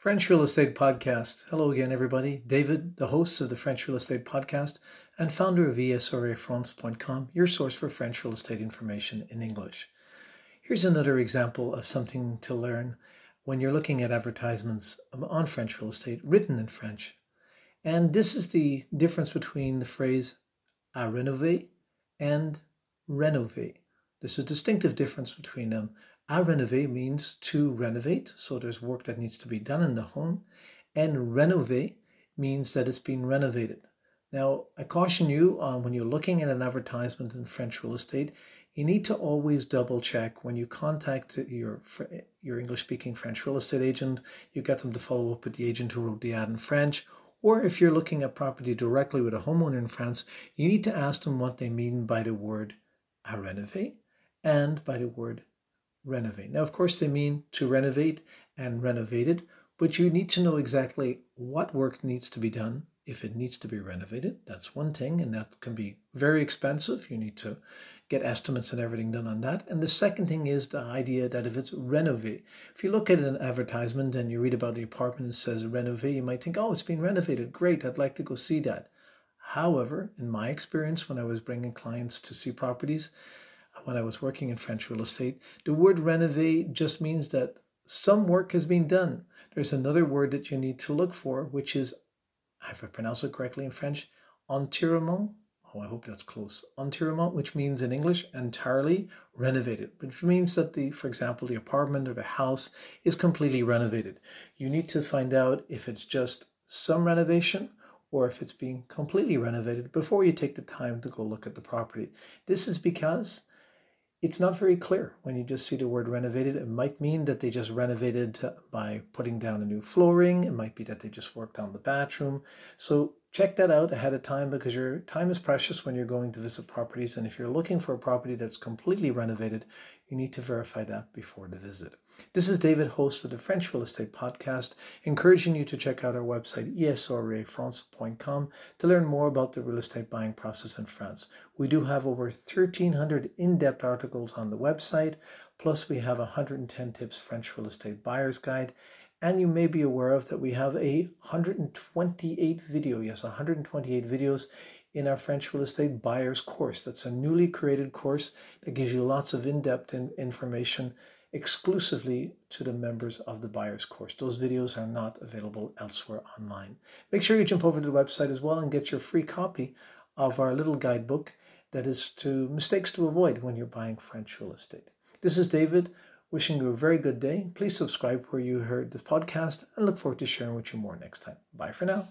French Real Estate Podcast. Hello again, everybody. David, the host of the French Real Estate Podcast and founder of ESREA France.com, your source for French real estate information in English. Here's another example of something to learn when you're looking at advertisements on French real estate written in French. And this is the difference between the phrase à rénover and rénover. There's a distinctive difference between them. À rénover means to renovate, so there's work that needs to be done in the home, and rénover means that it's been renovated. Now, I caution you when you're looking at an advertisement in French real estate, you need to always double check when you contact your English-speaking French real estate agent, you get them to follow up with the agent who wrote the ad in French, or if you're looking at property directly with a homeowner in France, you need to ask them what they mean by the word à rénover and by the word renovate. Now, of course, they mean to renovate and renovated, but you need to know exactly what work needs to be done if it needs to be renovated. That's one thing, and that can be very expensive. You need to get estimates and everything done on that. And the second thing is the idea that if it's renovate, if you look at an advertisement and you read about the apartment and it says renovate, you might think, oh, it's been renovated. Great, I'd like to go see that. However, in my experience, when I was bringing clients to see properties, when I was working in French real estate, the word rénover just means that some work has been done. There's another word that you need to look for, which is, if I pronounce it correctly in French, entièrement. Oh, I hope that's close. Entièrement, which means in English, entirely renovated, which means that for example, the apartment or the house is completely renovated. You need to find out if it's just some renovation or if it's being completely renovated before you take the time to go look at the property. This is because it's not very clear. When you just see the word renovated, it might mean that they just renovated by putting down a new flooring. It might be that they just worked on the bathroom. So check that out ahead of time because your time is precious when you're going to visit properties. And if you're looking for a property that's completely renovated, you need to verify that before the visit. This is David, host of the French Real Estate Podcast, encouraging you to check out our website, esreafrance.com, to learn more about the real estate buying process in France. We do have over 1,300 in-depth articles on the website, plus we have 110 tips French Real Estate Buyer's Guide, and you may be aware of that we have 128 videos in our French Real Estate Buyer's Course. That's a newly created course that gives you lots of in-depth information exclusively to the members of the Buyer's Course. Those videos are not available elsewhere online. Make sure you jump over to the website as well and get your free copy of our little guidebook that is to mistakes to avoid when you're buying French real estate. This is David, wishing you a very good day. Please subscribe where you heard this podcast and look forward to sharing with you more next time. Bye for now.